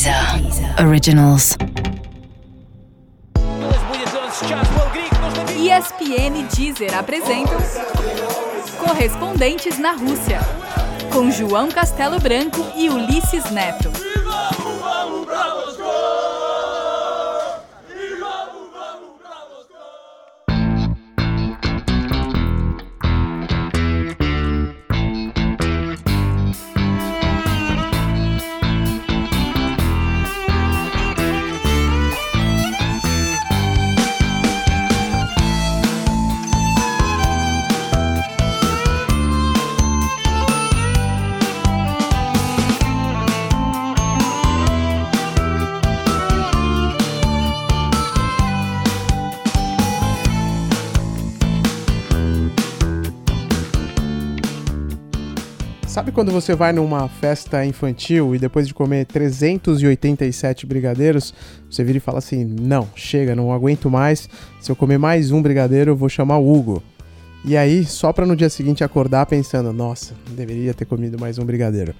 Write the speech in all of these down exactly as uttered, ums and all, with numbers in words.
Deezer Originals. E S P N e Deezer apresentam Correspondentes na Rússia, com João Castelo Branco e Ulisses Neto. Sabe quando você vai numa festa infantil e depois de comer trezentos e oitenta e sete brigadeiros, você vira e fala assim, não, chega, não aguento mais, se eu comer mais um brigadeiro eu vou chamar o Hugo. E aí, só pra no dia seguinte acordar pensando, nossa, deveria ter comido mais um brigadeiro.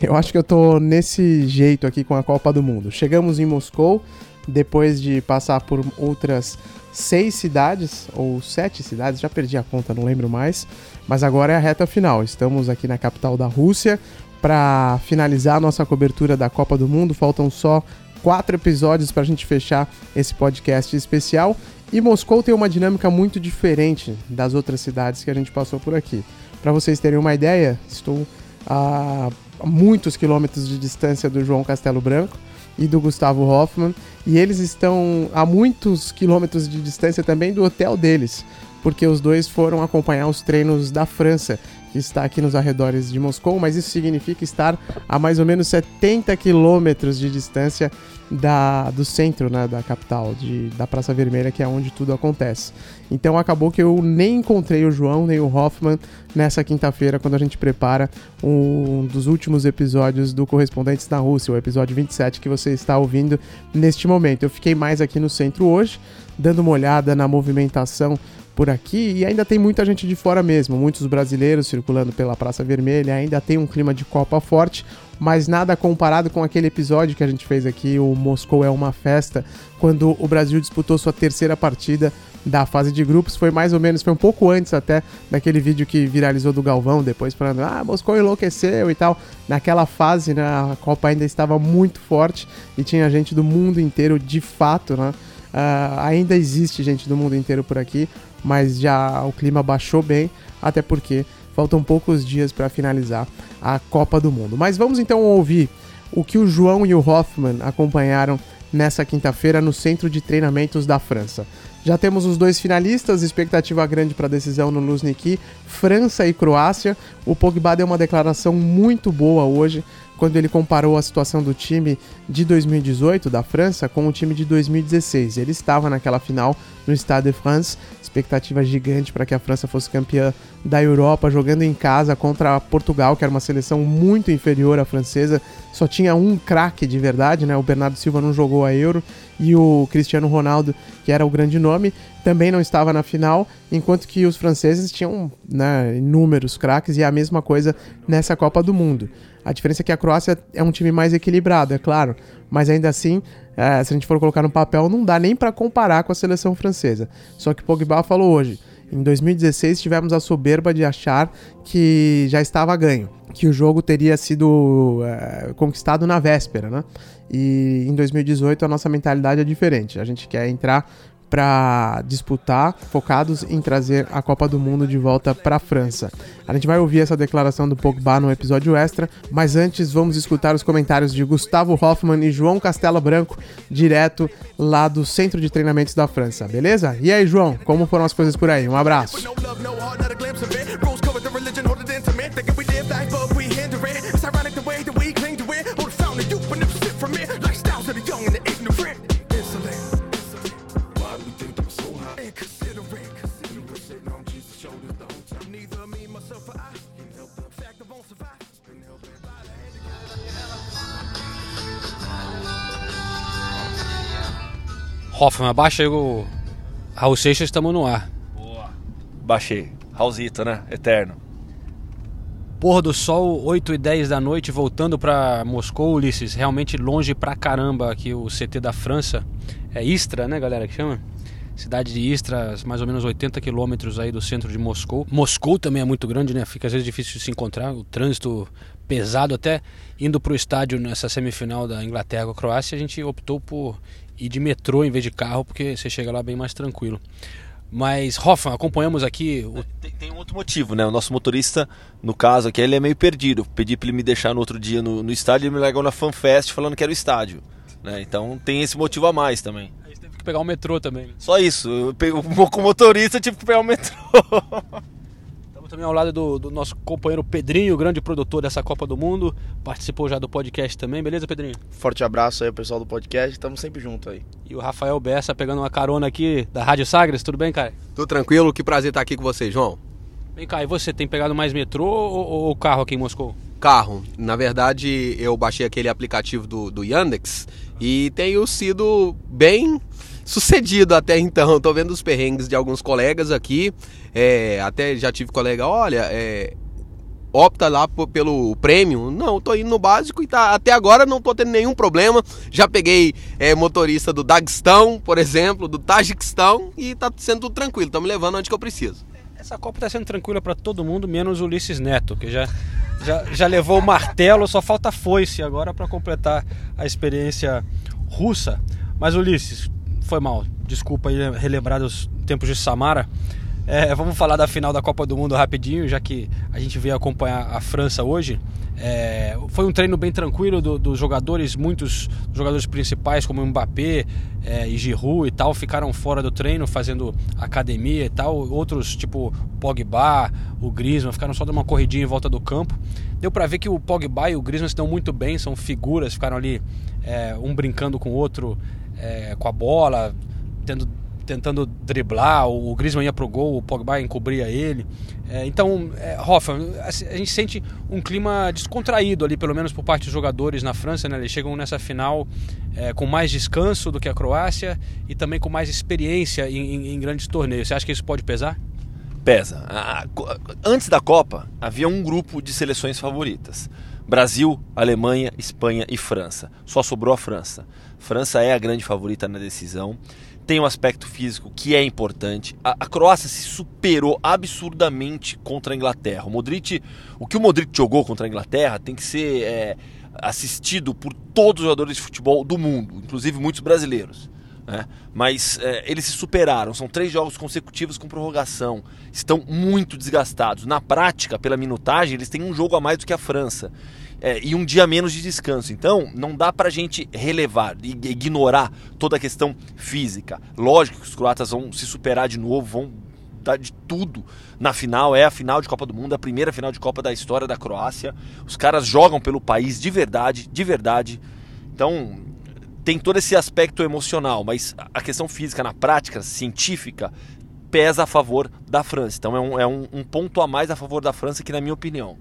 Eu acho que eu tô nesse jeito aqui com a Copa do Mundo. Chegamos em Moscou, depois de passar por outras seis cidades, ou sete cidades, já perdi a conta, não lembro mais, mas agora é a reta final. Estamos aqui na capital da Rússia para finalizar a nossa cobertura da Copa do Mundo. Faltam só quatro episódios para a gente fechar esse podcast especial. E Moscou tem uma dinâmica muito diferente das outras cidades que a gente passou por aqui. Para vocês terem uma ideia, estou a muitos quilômetros de distância do João Castelo Branco e do Gustavo Hoffmann, e eles estão a muitos quilômetros de distância também do hotel deles, porque os dois foram acompanhar os treinos da França, que está aqui nos arredores de Moscou, mas isso significa estar a mais ou menos setenta quilômetros de distância da, do centro, né, da capital, de, da Praça Vermelha, que é onde tudo acontece. Então acabou que eu nem encontrei o João nem o Hoffmann nessa quinta-feira, quando a gente prepara um dos últimos episódios do Correspondentes na Rússia, o episódio vinte e sete que você está ouvindo neste momento. Eu fiquei mais aqui no centro hoje, dando uma olhada na movimentação por aqui, e ainda tem muita gente de fora mesmo, muitos brasileiros circulando pela Praça Vermelha, ainda tem um clima de Copa forte, mas nada comparado com aquele episódio que a gente fez aqui, o Moscou é uma festa, quando o Brasil disputou sua terceira partida da fase de grupos, foi mais ou menos, foi um pouco antes até daquele vídeo que viralizou do Galvão, depois falando, ah, Moscou enlouqueceu e tal. Naquela fase, né, a Copa ainda estava muito forte e tinha gente do mundo inteiro, de fato, né, uh, ainda existe gente do mundo inteiro por aqui, mas já o clima baixou bem, até porque faltam poucos dias para finalizar a Copa do Mundo. Mas vamos então ouvir o que o João e o Hoffmann acompanharam nessa quinta-feira no Centro de Treinamentos da França. Já temos os dois finalistas, expectativa grande para a decisão no Luzhniki, França e Croácia. O Pogba deu uma declaração muito boa hoje, quando ele comparou a situação do time de dois mil e dezoito, da França, com o time de dois mil e dezesseis. Ele estava naquela final no Stade de France, expectativa gigante para que a França fosse campeã da Europa, jogando em casa contra Portugal, que era uma seleção muito inferior à francesa, só tinha um craque de verdade, né? O Bernardo Silva não jogou a Euro, e o Cristiano Ronaldo, que era o grande nome, também não estava na final, enquanto que os franceses tinham, né, inúmeros craques, e é a mesma coisa nessa Copa do Mundo. A diferença é que a Croácia é um time mais equilibrado, é claro, mas ainda assim, é, se a gente for colocar no papel, não dá nem para comparar com a seleção francesa. Só que Pogba falou hoje, em dois mil e dezesseis tivemos a soberba de achar que já estava ganho, que o jogo teria sido é, conquistado na véspera, né? E em dois mil e dezoito a nossa mentalidade é diferente, a gente quer entrar para disputar, focados em trazer a Copa do Mundo de volta para a França. A gente vai ouvir essa declaração do Pogba no episódio extra, mas antes vamos escutar os comentários de Gustavo Hoffmann e João Castelo Branco, direto lá do Centro de Treinamentos da França, beleza? E aí, João, como foram as coisas por aí? Um abraço! Hoffmann, abaixa aí o Raul Seixas, estamos no ar. Boa. Baixei. Raulzito, né? Eterno. pôr do sol, oito e dez da noite, voltando para Moscou, Ulisses. Realmente longe pra caramba aqui o C T da França. É Istra, né, galera, que chama? Cidade de Istra, mais ou menos oitenta quilômetros aí do centro de Moscou. Moscou também é muito grande, né? Fica às vezes difícil de se encontrar, o trânsito pesado. Até indo pro estádio nessa semifinal da Inglaterra com a Croácia, a gente optou por ir de metrô em vez de carro, porque você chega lá bem mais tranquilo. Mas, Hoffmann, acompanhamos aqui... O... Tem, tem um outro motivo, né? O nosso motorista, no caso aqui, ele é meio perdido. Eu pedi para ele me deixar no outro dia no, no estádio, ele me largou na FanFest falando que era o estádio, né? Então tem esse motivo a mais também. A gente teve que pegar o metrô também. Só isso. Eu peguei, com o motorista eu tive que pegar o metrô. Estamos também ao lado do, do nosso companheiro Pedrinho, grande produtor dessa Copa do Mundo. Participou já do podcast também. Beleza, Pedrinho? Forte abraço aí ao pessoal do podcast. Estamos sempre juntos aí. E o Rafael Bessa pegando uma carona aqui da Rádio Sagres, tudo bem, cara? Tudo tranquilo, que prazer estar aqui com você, João. Vem cá, e você tem pegado mais metrô ou, ou carro aqui em Moscou? Carro. Na verdade, eu baixei aquele aplicativo do, do Yandex e tenho sido bem sucedido até então. Estou vendo os perrengues de alguns colegas aqui, é, até já tive colega, olha... É... opta lá p- pelo prêmio. Não, tô indo no básico e tá, até agora não tô tendo nenhum problema. Já peguei é, motorista do Daguestão, por exemplo, do Tajiquistão, e tá sendo tudo tranquilo, tá me levando onde que eu preciso. Essa Copa tá sendo tranquila para todo mundo, menos o Ulisses Neto, que já, já, já levou o martelo, só falta foice agora para completar a experiência russa. Mas, Ulisses, foi mal, desculpa aí relembrar dos tempos de Samara. É, vamos falar da final da Copa do Mundo rapidinho, já que a gente veio acompanhar a França hoje. É, foi um treino bem tranquilo do, dos jogadores, muitos jogadores principais como Mbappé é, e Giroud e tal, ficaram fora do treino fazendo academia e tal. Outros, tipo Pogba, o Griezmann, ficaram só dando uma corridinha em volta do campo. Deu pra ver que o Pogba e o Griezmann se dão muito bem, são figuras, ficaram ali é, um brincando com o outro, é, com a bola, tendo... tentando driblar, o Griezmann ia pro gol, o Pogba encobria ele. É, então, é, Hoffmann, a gente sente um clima descontraído ali, pelo menos por parte dos jogadores na França, né? Eles chegam nessa final é, com mais descanso do que a Croácia e também com mais experiência em, em, em grandes torneios. Você acha que isso pode pesar? Pesa. Antes da Copa, havia um grupo de seleções favoritas. Brasil, Alemanha, Espanha e França. Só sobrou a França. França é a grande favorita na decisão. Tem um aspecto físico que é importante. A, a Croácia se superou absurdamente contra a Inglaterra. O Modric, o que o Modric jogou contra a Inglaterra tem que ser é, assistido por todos os jogadores de futebol do mundo, inclusive muitos brasileiros, né? Mas é, eles se superaram. São três jogos consecutivos com prorrogação. Estão muito desgastados. Na prática, pela minutagem, eles têm um jogo a mais do que a França. É, e um dia menos de descanso, então não dá pra gente relevar, ignorar toda a questão física. Lógico que os croatas vão se superar de novo, vão dar de tudo na final, é a final de Copa do Mundo, a primeira final de Copa da história da Croácia, os caras jogam pelo país de verdade, de verdade, então tem todo esse aspecto emocional, mas a questão física na prática científica pesa a favor da França, então é um, é um, um ponto a mais a favor da França que, na minha opinião,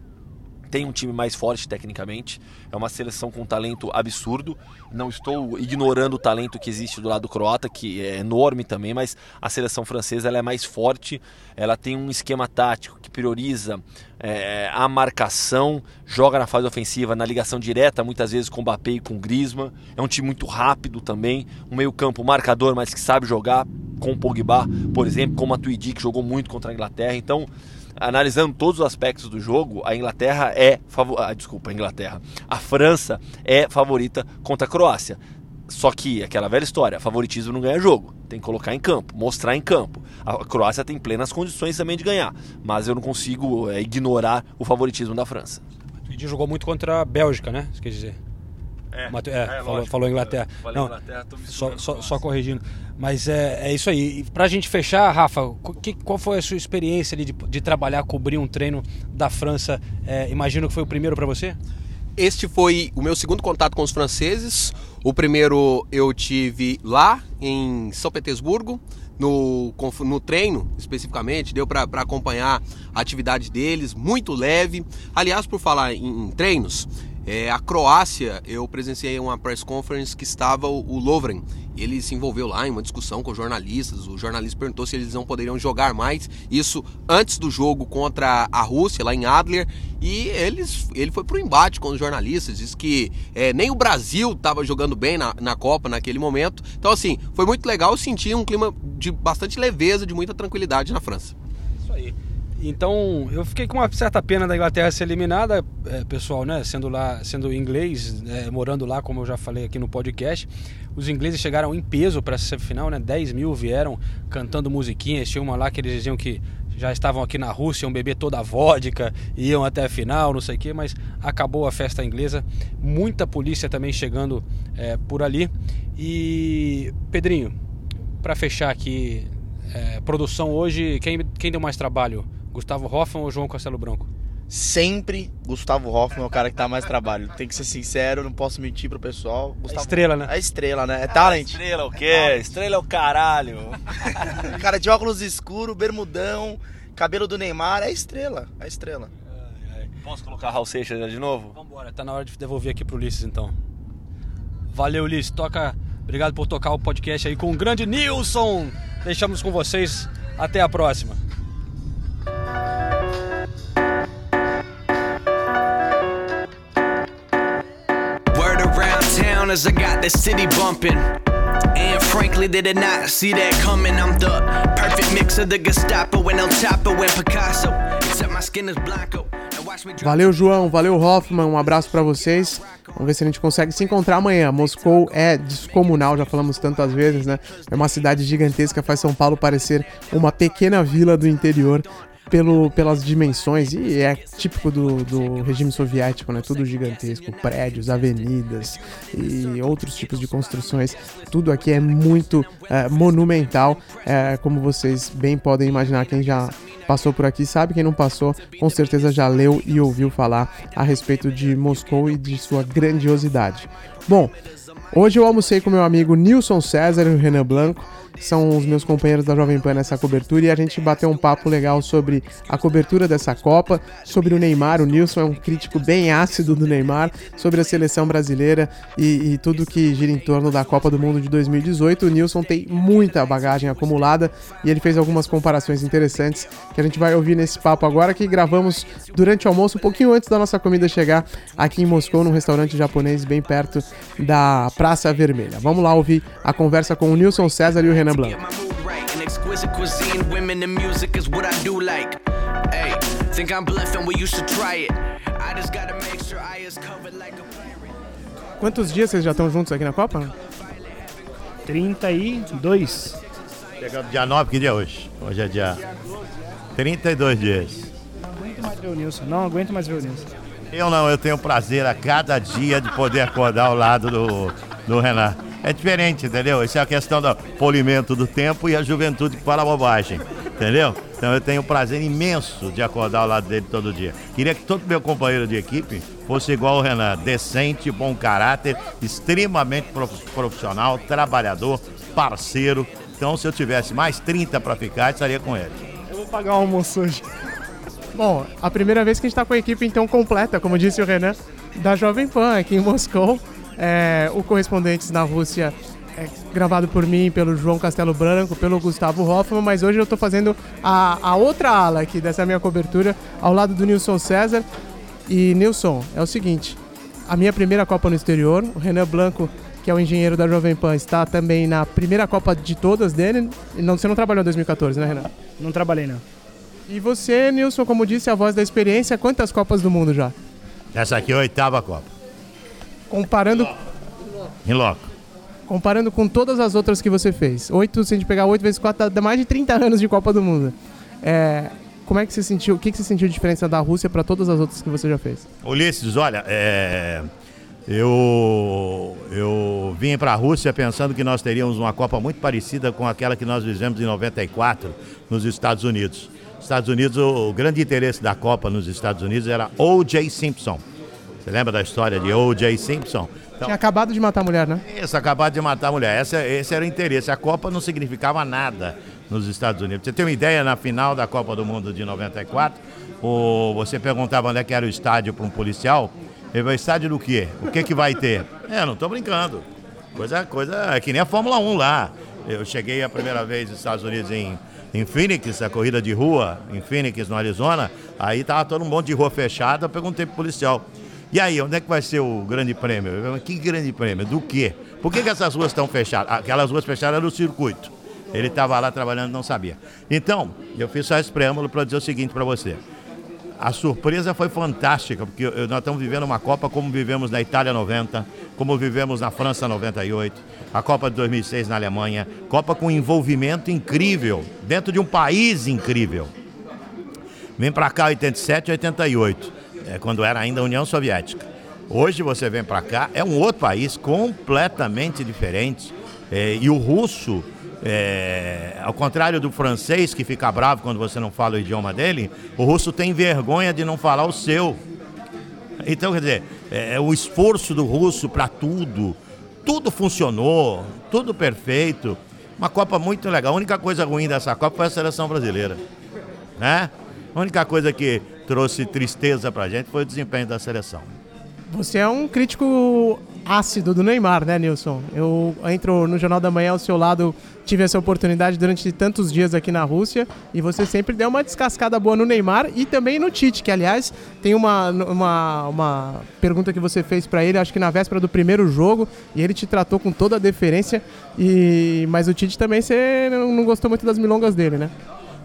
tem um time mais forte tecnicamente, é uma seleção com talento absurdo, não estou ignorando o talento que existe do lado croata, que é enorme também, mas a seleção francesa ela é mais forte, ela tem um esquema tático que prioriza é, a marcação, joga na fase ofensiva, na ligação direta, muitas vezes com o Mbappé e com o Griezmann, é um time muito rápido também, um meio campo marcador, mas que sabe jogar com o Pogba, por exemplo, com o Matuidi, que jogou muito contra a Inglaterra, então... Analisando todos os aspectos do jogo, a Inglaterra é favor... ah, desculpa, a Inglaterra. A França é favorita contra a Croácia. Só que aquela velha história, favoritismo não ganha jogo. Tem que colocar em campo, mostrar em campo. A Croácia tem plenas condições também de ganhar, mas eu não consigo é, ignorar o favoritismo da França. Ele jogou muito contra a Bélgica, né? Você quer dizer? É, Matu... é, é falou, lógico, falou Inglaterra. Falei não, Inglaterra, tô só, só, só corrigindo. Mas é, é isso aí. E pra gente fechar, Rafa, que, qual foi a sua experiência ali de, de trabalhar, cobrir um treino da França? É, imagino que foi o primeiro pra você? Este foi o meu segundo contato com os franceses. O primeiro eu tive lá em São Petersburgo, no, no treino especificamente. Deu pra, pra acompanhar a atividade deles, muito leve. Aliás, por falar em, em treinos... É, a Croácia, eu presenciei uma press conference que estava o, o Lovren. Ele se envolveu lá em uma discussão com jornalistas. O jornalista perguntou se eles não poderiam jogar mais. Isso antes do jogo contra a Rússia, lá em Adler. E eles, ele foi pro embate com os jornalistas. Disse que é, nem o Brasil estava jogando bem na, na Copa naquele momento. Então, assim, foi muito legal. Eu senti um clima de bastante leveza, de muita tranquilidade na França. Isso aí. Então, eu fiquei com uma certa pena da Inglaterra ser eliminada, é, pessoal, né? Sendo lá, sendo inglês, é, morando lá, como eu já falei aqui no podcast. Os ingleses chegaram em peso para essa semifinal, né? dez mil vieram cantando musiquinhas. Tinha uma lá que eles diziam que já estavam aqui na Rússia, iam beber toda a vodka, iam até a final, não sei o quê, mas acabou a festa inglesa. Muita polícia também chegando é, por ali. E, Pedrinho, para fechar aqui, é, produção hoje, quem, quem deu mais trabalho? Gustavo Hoffmann ou João Castelo Branco? Sempre Gustavo Hoffmann é o cara que tá mais trabalho. Tem que ser sincero, não posso mentir pro pessoal. Gustavo... É estrela, né? É estrela, né? É talent. Ah, estrela o quê? É estrela é o caralho. Cara de óculos escuros, bermudão, cabelo do Neymar, é estrela, é estrela. Ai, ai. Posso colocar Raul Seixas já de novo? Vambora, tá na hora de devolver aqui pro Ulisses então. Valeu, Ulisses, toca... Obrigado por tocar o podcast aí com o grande Nilson. Deixamos com vocês, até a próxima. As I got the city bumping, and frankly they did not see that coming. I'm the perfect mix of the Gestapo and El Chapo and Picasso, except my skin is blanco. Valeu, João, valeu, Hoffmann, um abraço pra vocês. Vamos ver se a gente consegue se encontrar amanhã. Moscou é descomunal, já falamos tantas vezes, né? É uma cidade gigantesca, faz São Paulo parecer uma pequena vila do interior pelo, pelas dimensões, e é típico do, do regime soviético, né? Tudo gigantesco, prédios, avenidas e outros tipos de construções. Tudo aqui é muito é, monumental, é, como vocês bem podem imaginar. Quem já passou por aqui sabe, quem não passou com certeza já leu e ouviu falar a respeito de Moscou e de sua grandiosidade. Bom, hoje eu almocei com meu amigo Nilson César e o Renan Blanco, são os meus companheiros da Jovem Pan nessa cobertura, e a gente bateu um papo legal sobre a cobertura dessa Copa, sobre o Neymar. O Nilson é um crítico bem ácido do Neymar, sobre a seleção brasileira e, e tudo que gira em torno da Copa do Mundo de dois mil e dezoito. O Nilson tem muita bagagem acumulada e ele fez algumas comparações interessantes que a gente vai ouvir nesse papo agora, que gravamos durante o almoço, um pouquinho antes da nossa comida chegar aqui em Moscou, num restaurante japonês bem perto da Praça Vermelha. Vamos lá ouvir a conversa com o Nilson César e o Renan Blanco. Quantos dias vocês já estão juntos aqui na Copa? trinta e dois. Chegamos dia nove, que dia é hoje? Hoje é dia trinta e dois dias. Não aguento mais ver o Nilson, não aguento mais ver o Nilson. Eu não, eu tenho prazer a cada dia de poder acordar ao lado do, do Renan. É diferente, entendeu? Essa é a questão do polimento do tempo e a juventude para a bobagem, entendeu? Então eu tenho um prazer imenso de acordar ao lado dele todo dia. Queria que todo meu companheiro de equipe fosse igual ao Renan, decente, bom caráter, extremamente profissional, trabalhador, parceiro. Então se eu tivesse mais trinta para ficar, estaria com ele. Eu vou pagar um almoço hoje. Bom, a primeira vez que a gente está com a equipe então completa, como disse o Renan, da Jovem Pan aqui em Moscou. É, o Correspondentes na Rússia é gravado por mim, pelo João Castelo Branco, pelo Gustavo Hoffmann, mas hoje eu estou fazendo a, a outra ala aqui dessa minha cobertura, ao lado do Nilson César. E Nilson, é o seguinte, a minha primeira Copa no exterior, o Renan Blanco, que é o engenheiro da Jovem Pan, está também na primeira Copa de todas dele. Não, você não trabalhou em dois mil e catorze, né, Renan? Não trabalhei, não. E você, Nilson, como disse, a voz da experiência, quantas Copas do Mundo já? Essa aqui é a oitava Copa. Comparando... Em loco. Comparando com todas as outras que você fez. Oito, se a gente pegar oito vezes quatro, dá mais de trinta anos de Copa do Mundo. É, como é que você sentiu... O que, que você sentiu de diferença da Rússia para todas as outras que você já fez? Ulisses, olha, é, eu, eu vim para a Rússia pensando que nós teríamos uma Copa muito parecida com aquela que nós fizemos em noventa e quatro nos Estados Unidos. Nos Estados Unidos, o, o grande interesse da Copa nos Estados Unidos era O J Simpson. Você lembra da história de O J. Simpson? Então, tinha acabado de matar a mulher, né? Isso, acabado de matar a mulher. Esse, esse era o interesse. A Copa não significava nada nos Estados Unidos. Você tem uma ideia, na final da Copa do Mundo de noventa e quatro, o, você perguntava onde é que era o estádio para um policial, Estádio do quê? O que que vai ter? É, não tô brincando. Coisa, coisa é que nem a Fórmula um lá. Eu cheguei a primeira vez nos Estados Unidos em, em Phoenix, a corrida de rua, em Phoenix, no Arizona. Aí tava todo um monte de rua fechada, eu perguntei pro policial. E aí, onde é que vai ser o grande prêmio? Eu, que grande prêmio? Do quê? Por que que essas ruas estão fechadas? Aquelas ruas fechadas eram o circuito. Ele estava lá trabalhando e não sabia. Então, eu fiz só esse preâmbulo para dizer o seguinte para você. A surpresa foi fantástica, porque nós estamos vivendo uma Copa como vivemos na Itália noventa, como vivemos na França noventa e oito, a Copa de dois mil e seis na Alemanha, Copa com envolvimento incrível, dentro de um país incrível. Vem para cá oitenta e sete, oitenta e oito, é quando era ainda a União Soviética. Hoje você vem para cá, é um outro país completamente diferente, é, e o russo... É, ao contrário do francês, que fica bravo quando você não fala o idioma dele, o russo tem vergonha de não falar o seu. Então, quer dizer, é, o esforço do russo para tudo, tudo funcionou, tudo perfeito. Uma Copa muito legal. A única coisa ruim dessa Copa foi a seleção brasileira, né? A única coisa que trouxe tristeza para a gente foi o desempenho da seleção. Você é um crítico ácido do Neymar, né, Nilson? Eu entro no Jornal da Manhã ao seu lado, tive essa oportunidade durante tantos dias aqui na Rússia, e você sempre deu uma descascada boa no Neymar e também no Tite, que, aliás, tem uma, uma, uma pergunta que você fez para ele, acho que na véspera do primeiro jogo, e ele te tratou com toda a deferência, e... mas o Tite também, você não gostou muito das milongas dele, né?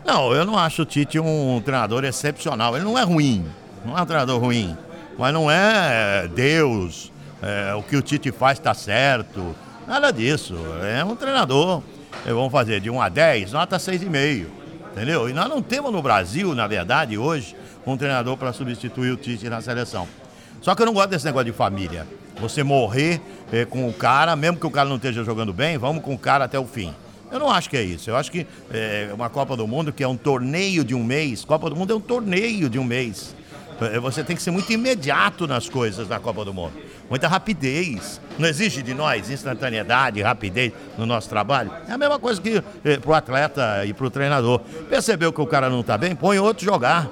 Não, eu não acho o Tite um treinador excepcional, ele não é ruim, não é um treinador ruim, mas não é Deus... É, o que o Tite faz está certo, nada disso, é um treinador, vamos fazer de um a dez, nota seis vírgula cinco, entendeu? E nós não temos no Brasil, na verdade, hoje, um treinador para substituir o Tite na seleção. Só que eu não gosto desse negócio de família, você morrer é, com o cara, mesmo que o cara não esteja jogando bem, vamos com o cara até o fim. Eu não acho que é isso, eu acho que é, uma Copa do Mundo, que é um torneio de um mês, Copa do Mundo é um torneio de um mês. Você tem que ser muito imediato nas coisas da Copa do Mundo. Muita rapidez. Não exige de nós instantaneidade, rapidez no nosso trabalho. É a mesma coisa que eh, pro atleta e pro treinador. Percebeu que o cara não tá bem? Põe outro jogar.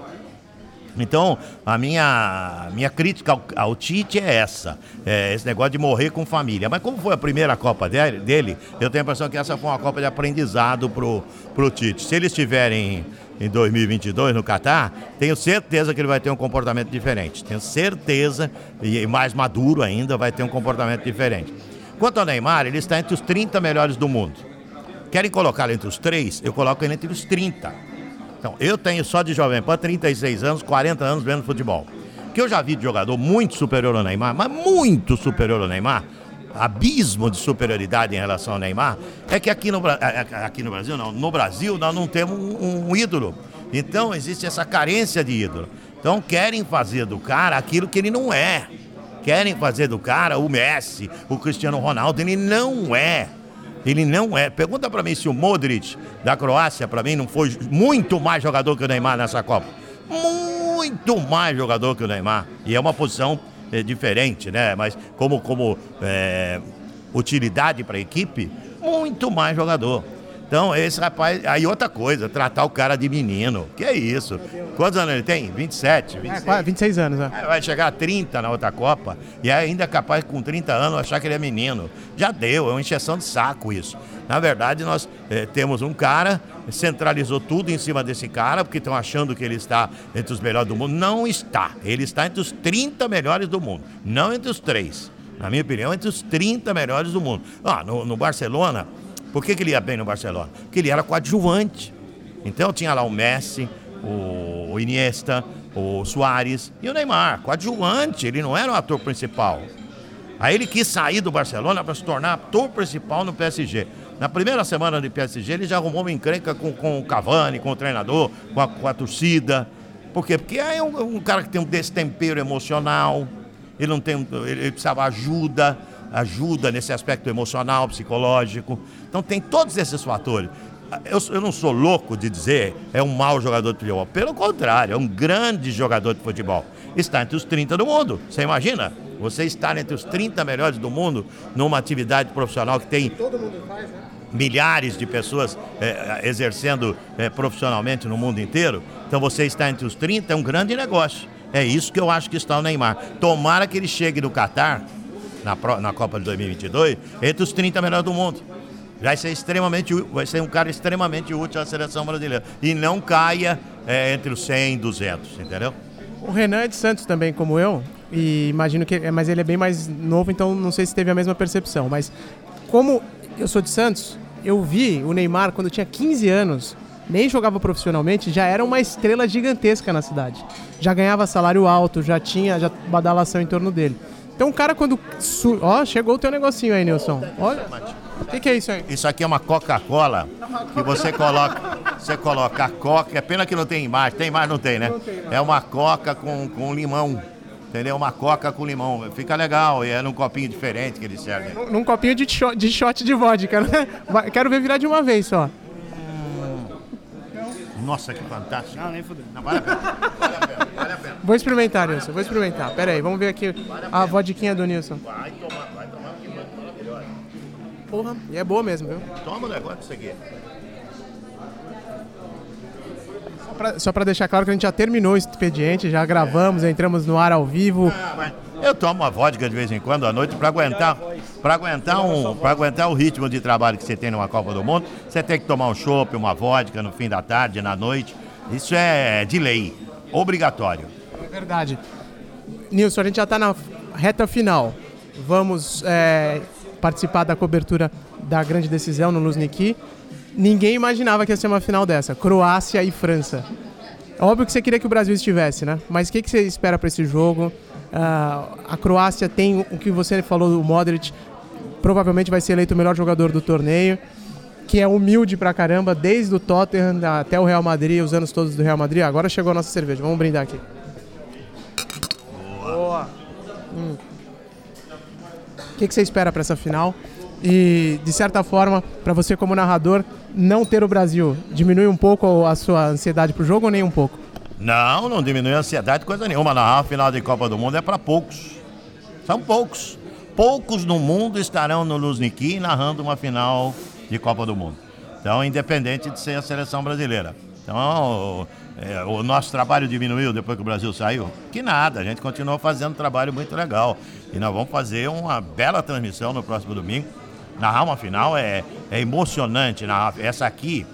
Então, a minha, minha crítica ao, ao Tite é essa. É esse negócio de morrer com família. Mas como foi a primeira Copa dele, dele eu tenho a impressão que essa foi uma Copa de aprendizado pro, pro Tite. Se eles tiverem... Em dois mil e vinte e dois, no Catar, tenho certeza que ele vai ter um comportamento diferente. Tenho certeza, e mais maduro ainda, vai ter um comportamento diferente. Quanto ao Neymar, ele está entre os trinta melhores do mundo. Querem colocá-lo entre os três? Eu coloco ele entre os trinta. Então, eu tenho só de Jovem Pan trinta e seis anos, quarenta anos vendo futebol. Que eu já vi de jogador muito superior ao Neymar, mas muito superior ao Neymar, abismo de superioridade em relação ao Neymar, é que aqui no, aqui no Brasil, não, no Brasil nós não temos um, um ídolo. Então existe essa carência de ídolo. Então querem fazer do cara aquilo que ele não é. Querem fazer do cara o Messi, o Cristiano Ronaldo. Ele não é. Ele não é. Pergunta para mim se o Modric da Croácia, para mim, não foi muito mais jogador que o Neymar nessa Copa. Muito mais jogador que o Neymar. E é uma posição... É diferente, né? Mas como, como é, utilidade para a equipe, muito mais jogador. Então, esse rapaz... Aí outra coisa, tratar o cara de menino. Que é isso? Quantos anos ele tem? vinte e sete, vinte e seis. É, vinte e seis anos, né? Vai chegar a trinta na outra Copa e ainda é capaz, com trinta anos, achar que ele é menino. Já deu, é uma encheção de saco isso. Na verdade, nós é, temos um cara, centralizou tudo em cima desse cara, porque estão achando que ele está entre os melhores do mundo. Não está. Ele está entre os trinta melhores do mundo. Não entre os três. Na minha opinião, entre os trinta melhores do mundo. Ah, no, no Barcelona... Por que que ele ia bem no Barcelona? Porque ele era coadjuvante. Então tinha lá o Messi, o Iniesta, o Suárez e o Neymar. Coadjuvante, ele não era o ator principal. Aí ele quis sair do Barcelona para se tornar ator principal no P S G. Na primeira semana do P S G ele já arrumou uma encrenca com, com o Cavani, com o treinador, com a, com a torcida. Por quê? Porque aí é um, um cara que tem um destempero emocional, ele, não tem, ele, ele precisava de ajuda. Ajuda nesse aspecto emocional, psicológico. Então tem todos esses fatores. Eu, eu não sou louco de dizer é um mau jogador de futebol. Pelo contrário, é um grande jogador de futebol. Está entre os trinta do mundo. Você imagina? Você estar entre os trinta melhores do mundo numa atividade profissional que tem todo mundo faz, né? Milhares de pessoas é, exercendo é, profissionalmente no mundo inteiro. Então você está entre os trinta, é um grande negócio. É isso que eu acho que está o Neymar. Tomara que ele chegue no Catar, na, Pro, na Copa de dois mil e vinte e dois, entre os trinta melhores do mundo. Vai ser, extremamente, vai ser um cara extremamente útil à seleção brasileira. E não caia é, entre os cem e duzentos, entendeu? O Renan é de Santos também, como eu. E imagino que... Mas ele é bem mais novo, então não sei se teve a mesma percepção. Mas como eu sou de Santos, eu vi o Neymar quando eu tinha quinze anos... nem jogava profissionalmente, já era uma estrela gigantesca na cidade. Já ganhava salário alto, já tinha já badalação em torno dele. Então o cara quando... Su- ó, chegou o teu negocinho aí, Nilson. Olha, o que, que é isso aí? Isso aqui é uma Coca-Cola, que você coloca, você coloca a Coca... É pena que não tem imagem, tem imagem, não tem, né? Não tem, não. É uma Coca com, com limão. Entendeu? Uma coca com limão. Fica legal. E é num copinho diferente que ele serve. Num, num copinho de, cho- de shot de vodka, né? Quero ver virar de uma vez só. Nossa, que fantástico. Não, nem fudeu. Não, vale a pena. Vale a pena, vale a pena. Vou experimentar, Nilson. Vou experimentar. Pera aí, vamos ver aqui a vodiquinha do Nilson. Vai tomar, vai tomar, porque é maravilhosa. Porra, e é boa mesmo, viu? Toma o negócio disso aqui. Só pra, só pra deixar claro que a gente já terminou o expediente, já gravamos, é. entramos no ar ao vivo. Ah, eu tomo uma vodka de vez em quando à noite pra aguentar... Para aguentar, um, para aguentar o ritmo de trabalho que você tem numa Copa do Mundo, você tem que tomar um chopp, uma vodka no fim da tarde, na noite. Isso é de lei, obrigatório. É verdade. Nilson, a gente já está na reta final. Vamos é, participar da cobertura da grande decisão no Luzhniki. Ninguém imaginava que ia ser uma final dessa. Croácia e França. Óbvio que você queria que o Brasil estivesse, né? Mas o que, que você espera para esse jogo? Uh, a Croácia tem o que você falou, o Modric... provavelmente vai ser eleito o melhor jogador do torneio, que é humilde pra caramba, desde o Tottenham até o Real Madrid, os anos todos do Real Madrid. Agora chegou a nossa cerveja, vamos brindar aqui. Boa! Boa. Hum. O que, que você espera pra essa final? E, de certa forma, pra você como narrador, não ter o Brasil, diminui um pouco a sua ansiedade pro jogo ou nem um pouco? Não, não diminui a ansiedade coisa nenhuma. Na final de Copa do Mundo é pra poucos. São poucos. Poucos no mundo estarão no Luzhniki narrando uma final de Copa do Mundo. Então, independente de ser a seleção brasileira. Então, o, é, o nosso trabalho diminuiu depois que o Brasil saiu? Que nada, a gente continuou fazendo um trabalho muito legal. E nós vamos fazer uma bela transmissão no próximo domingo. Narrar uma final é, é emocionante. Narrar. Essa aqui,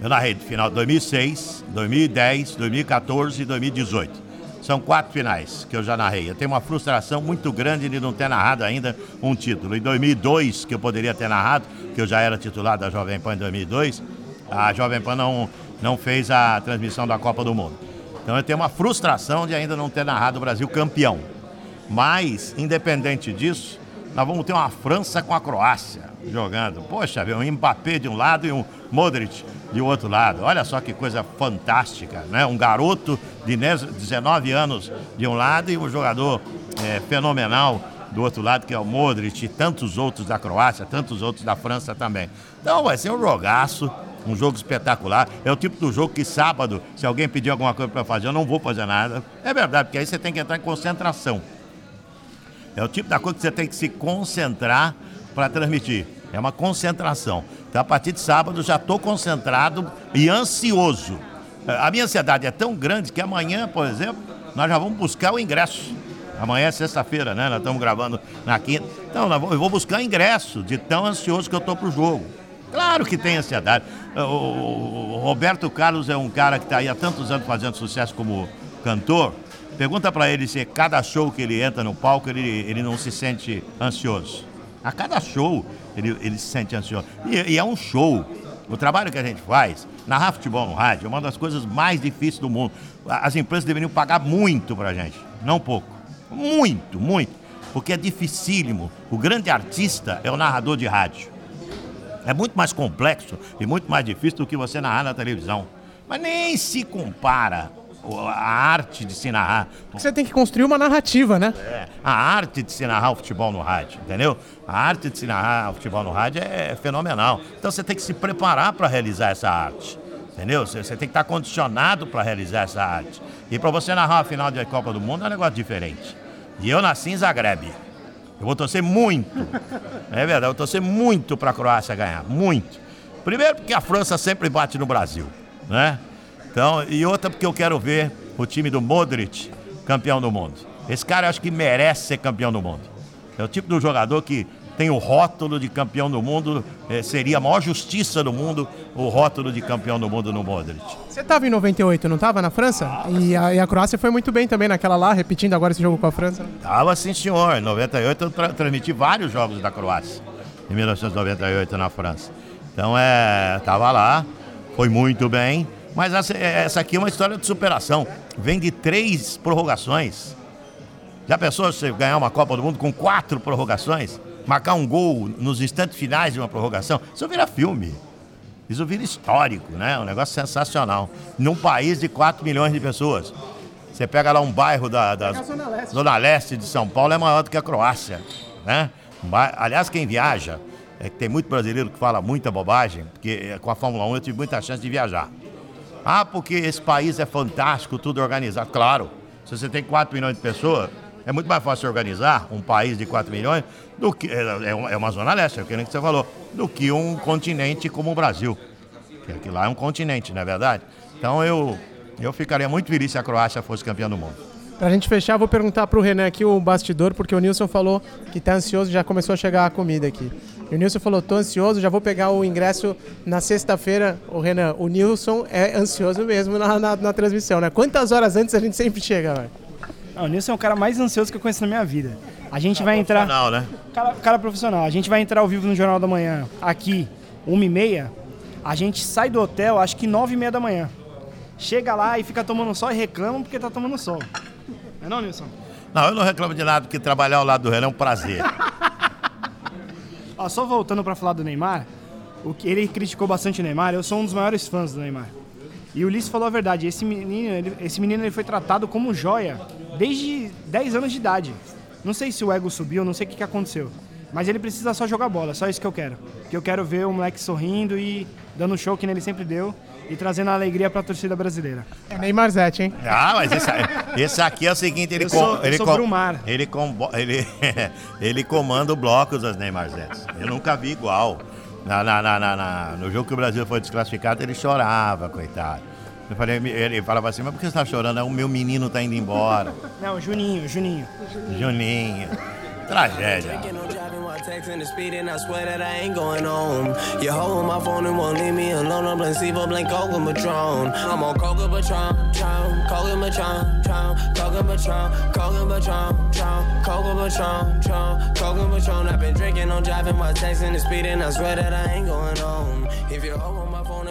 eu narrei final de dois mil e seis, dois mil e dez, dois mil e catorze e dois mil e dezoito. São quatro finais que eu já narrei. Eu tenho uma frustração muito grande de não ter narrado ainda um título. Em dois mil e dois, que eu poderia ter narrado, que eu já era titular da Jovem Pan em dois mil e dois, a Jovem Pan não, não fez a transmissão da Copa do Mundo. Então eu tenho uma frustração de ainda não ter narrado o Brasil campeão. Mas, independente disso, nós vamos ter uma França com a Croácia jogando. Poxa, vê um Mbappé de um lado e um Modric de outro lado. Olha só que coisa fantástica, né? Um garoto de dezenove anos de um lado e um jogador é, fenomenal do outro lado, que é o Modric, e tantos outros da Croácia, tantos outros da França também. Então vai ser um jogaço, um jogo espetacular. É o tipo do jogo que sábado, se alguém pedir alguma coisa para fazer, eu não vou fazer nada. É verdade, porque aí você tem que entrar em concentração. É o tipo da coisa que você tem que se concentrar para transmitir. É uma concentração. Então, a partir de sábado, já estou concentrado e ansioso. A minha ansiedade é tão grande que amanhã, por exemplo, nós já vamos buscar o ingresso. Amanhã é sexta-feira, né? Nós estamos gravando na quinta. Então, eu vou buscar ingresso de tão ansioso que eu estou para o jogo. Claro que tem ansiedade. O Roberto Carlos é um cara que está aí há tantos anos fazendo sucesso como cantor. Pergunta para ele se cada show que ele entra no palco, ele, ele não se sente ansioso. A cada show ele, ele se sente ansioso. E, e é um show. O trabalho que a gente faz, narrar futebol no rádio, é uma das coisas mais difíceis do mundo. As empresas deveriam pagar muito pra gente, não pouco. Muito, muito. Porque é dificílimo. O grande artista é o narrador de rádio. É muito mais complexo e muito mais difícil do que você narrar na televisão. Mas nem se compara a arte de se narrar. Você tem que construir uma narrativa, né? É, a arte de se narrar o futebol no rádio, entendeu? A arte de se narrar o futebol no rádio é fenomenal. Então você tem que se preparar para realizar essa arte, entendeu? Você tem que estar condicionado para realizar essa arte. E para você narrar a final de Copa do Mundo é um negócio diferente. E eu nasci em Zagreb. Eu vou torcer muito. É verdade, eu vou torcer muito para a Croácia ganhar, muito. Primeiro porque a França sempre bate no Brasil, né? Então, e outra porque eu quero ver o time do Modric campeão do mundo. Esse cara acho que merece ser campeão do mundo. É o tipo do jogador que tem o rótulo de campeão do mundo, é, seria a maior justiça do mundo o rótulo de campeão do mundo no Modric. Você estava em noventa e oito, não estava, na França? Ah, e, a, e a Croácia foi muito bem também naquela lá, repetindo agora esse jogo com a França. Estava sim, senhor. Em noventa e oito eu tra- transmiti vários jogos da Croácia, em mil novecentos e noventa e oito na França. Então, é, estava lá, foi muito bem. Mas essa, essa aqui é uma história de superação. Vem de três prorrogações. Já pensou se você ganhar uma Copa do Mundo com quatro prorrogações? Marcar um gol nos instantes finais de uma prorrogação? Isso vira filme. Isso vira histórico, né? Um negócio sensacional. Num país de quatro milhões de pessoas. Você pega lá um bairro da, da Zona Leste. Zona Leste de São Paulo, é maior do que a Croácia, né? Aliás, quem viaja, é que tem muito brasileiro que fala muita bobagem, porque com a Fórmula um eu tive muita chance de viajar. Ah, porque esse país é fantástico, tudo organizado. Claro, se você tem quatro milhões de pessoas, é muito mais fácil organizar um país de quatro milhões do que... É uma zona leste, é o que você falou, do que um continente como o Brasil. Porque lá é um continente, não é verdade? Então eu, eu ficaria muito feliz se a Croácia fosse campeã do mundo. Pra gente fechar, vou perguntar pro Renan aqui o bastidor, porque o Nilson falou que tá ansioso, já começou a chegar a comida aqui. E o Nilson falou, tô ansioso, já vou pegar o ingresso na sexta-feira. Ô Renan, o Nilson é ansioso mesmo na, na, na transmissão, né? Quantas horas antes a gente sempre chega, velho? Não, o Nilson é o cara mais ansioso que eu conheço na minha vida. A gente cara vai entrar... Profissional, né? Cara, cara profissional. A gente vai entrar ao vivo no Jornal da Manhã, aqui, uma e meia. A gente sai do hotel, acho que nove e meia da manhã. Chega lá e fica tomando sol e reclama porque tá tomando sol. Não é não, Nilson? Não, eu não reclamo de nada, porque trabalhar ao lado do Renan é um prazer. Ó, só voltando pra falar do Neymar, o que ele criticou bastante o Neymar, eu sou um dos maiores fãs do Neymar. E o Ulisses falou a verdade, esse menino, ele, esse menino ele foi tratado como joia desde dez anos de idade. Não sei se o ego subiu, não sei o que, que aconteceu, mas ele precisa só jogar bola, só isso que eu quero. Que eu quero ver o moleque sorrindo e dando o show que ele sempre deu e trazendo a alegria pra torcida brasileira. É Neymar Zete, hein? Ah, mas esse, esse aqui é o seguinte, ele, sou, com, ele, com, ele, com, ele, ele comanda o bloco dos Neymar Zetes. Eu nunca vi igual. Na, na, na, na, na, no jogo que o Brasil foi desclassificado, ele chorava, coitado. Eu falei, ele falava assim, mas por que você tá chorando? O meu menino tá indo embora. Não, Juninho, Juninho. Juninho. Tragédia.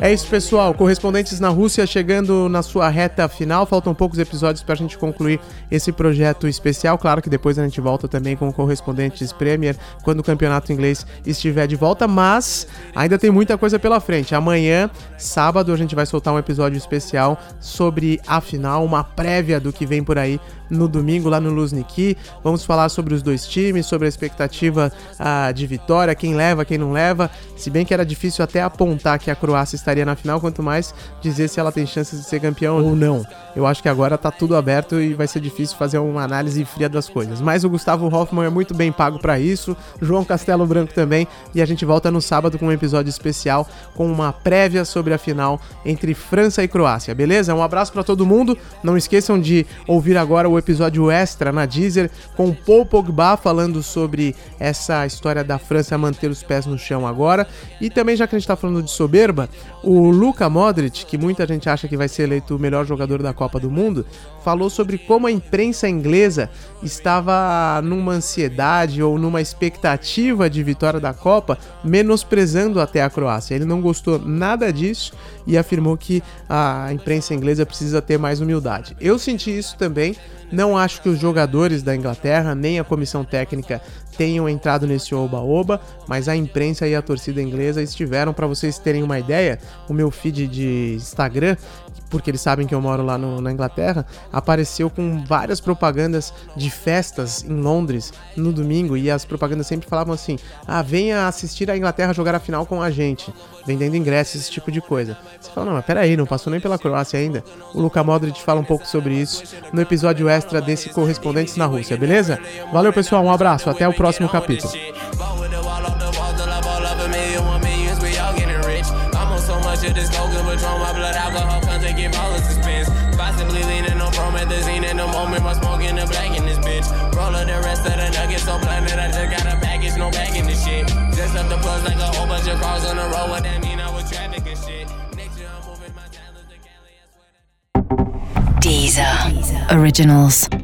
É isso, pessoal. Correspondentes na Rússia chegando na sua reta final. Faltam poucos episódios pra gente concluir esse projeto especial. Claro que depois a gente volta também com Correspondentes Premier quando o campeonato inglês estiver de volta, mas ainda tem muita coisa pela frente. Amanhã, sábado, a gente vai soltar um episódio especial sobre a final, uma prévia do que vem por aí no domingo lá no Luzhniki. Vamos falar sobre os dois times, sobre a expectativa uh, de vitória, quem leva, quem não leva, se bem que era difícil até apontar que a Croácia estaria na final, quanto mais dizer se ela tem chances de ser campeão ou não. Eu acho que agora tá tudo aberto e vai ser difícil fazer uma análise fria das coisas, mas o Gustavo Hoffmann é muito bem pago pra isso, João Castelo Branco também, e a gente volta no sábado com um episódio especial, com uma prévia sobre a final entre França e Croácia, beleza? Um abraço pra todo mundo, não esqueçam de ouvir agora o episódio extra na Deezer com o Paul Pogba falando sobre essa história da França manter os pés no chão agora, e também, já que a gente tá falando de soberba, o Luka Modric, que muita gente acha que vai ser eleito o melhor jogador da Copa do Mundo, falou sobre como a imprensa inglesa estava numa ansiedade ou numa expectativa de vitória da Copa, menosprezando até a Croácia. Ele não gostou nada disso e afirmou que a imprensa inglesa precisa ter mais humildade. Eu senti isso também. Não acho que os jogadores da Inglaterra, nem a comissão técnica, tenham entrado nesse oba-oba, mas a imprensa e a torcida inglesa estiveram. Para vocês terem uma ideia, o meu feed de Instagram, porque eles sabem que eu moro lá no, na Inglaterra, apareceu com várias propagandas de festas em Londres no domingo, e as propagandas sempre falavam assim, ah, venha assistir a Inglaterra jogar a final com a gente, vendendo ingressos, esse tipo de coisa. Você fala, não, mas peraí, não passou nem pela Croácia ainda. O Luka Modric fala um pouco sobre isso no episódio extra desse Correspondentes na Rússia, beleza? Valeu, pessoal, um abraço, até o próximo capítulo. Just go good, but draw my blood alcohol, contact, get all the suspense. Possibly leaning on I'm at the scene in the moment, my smoke in the black in this bitch. Roll up the rest of the nuggets, so blind that I just got a package, no bag in this shit. Just up the plugs like a whole bunch of cars on the road, what that mean I was traffic and shit. Next year I'm moving my talents to Cali, I swear that... Deezer Originals.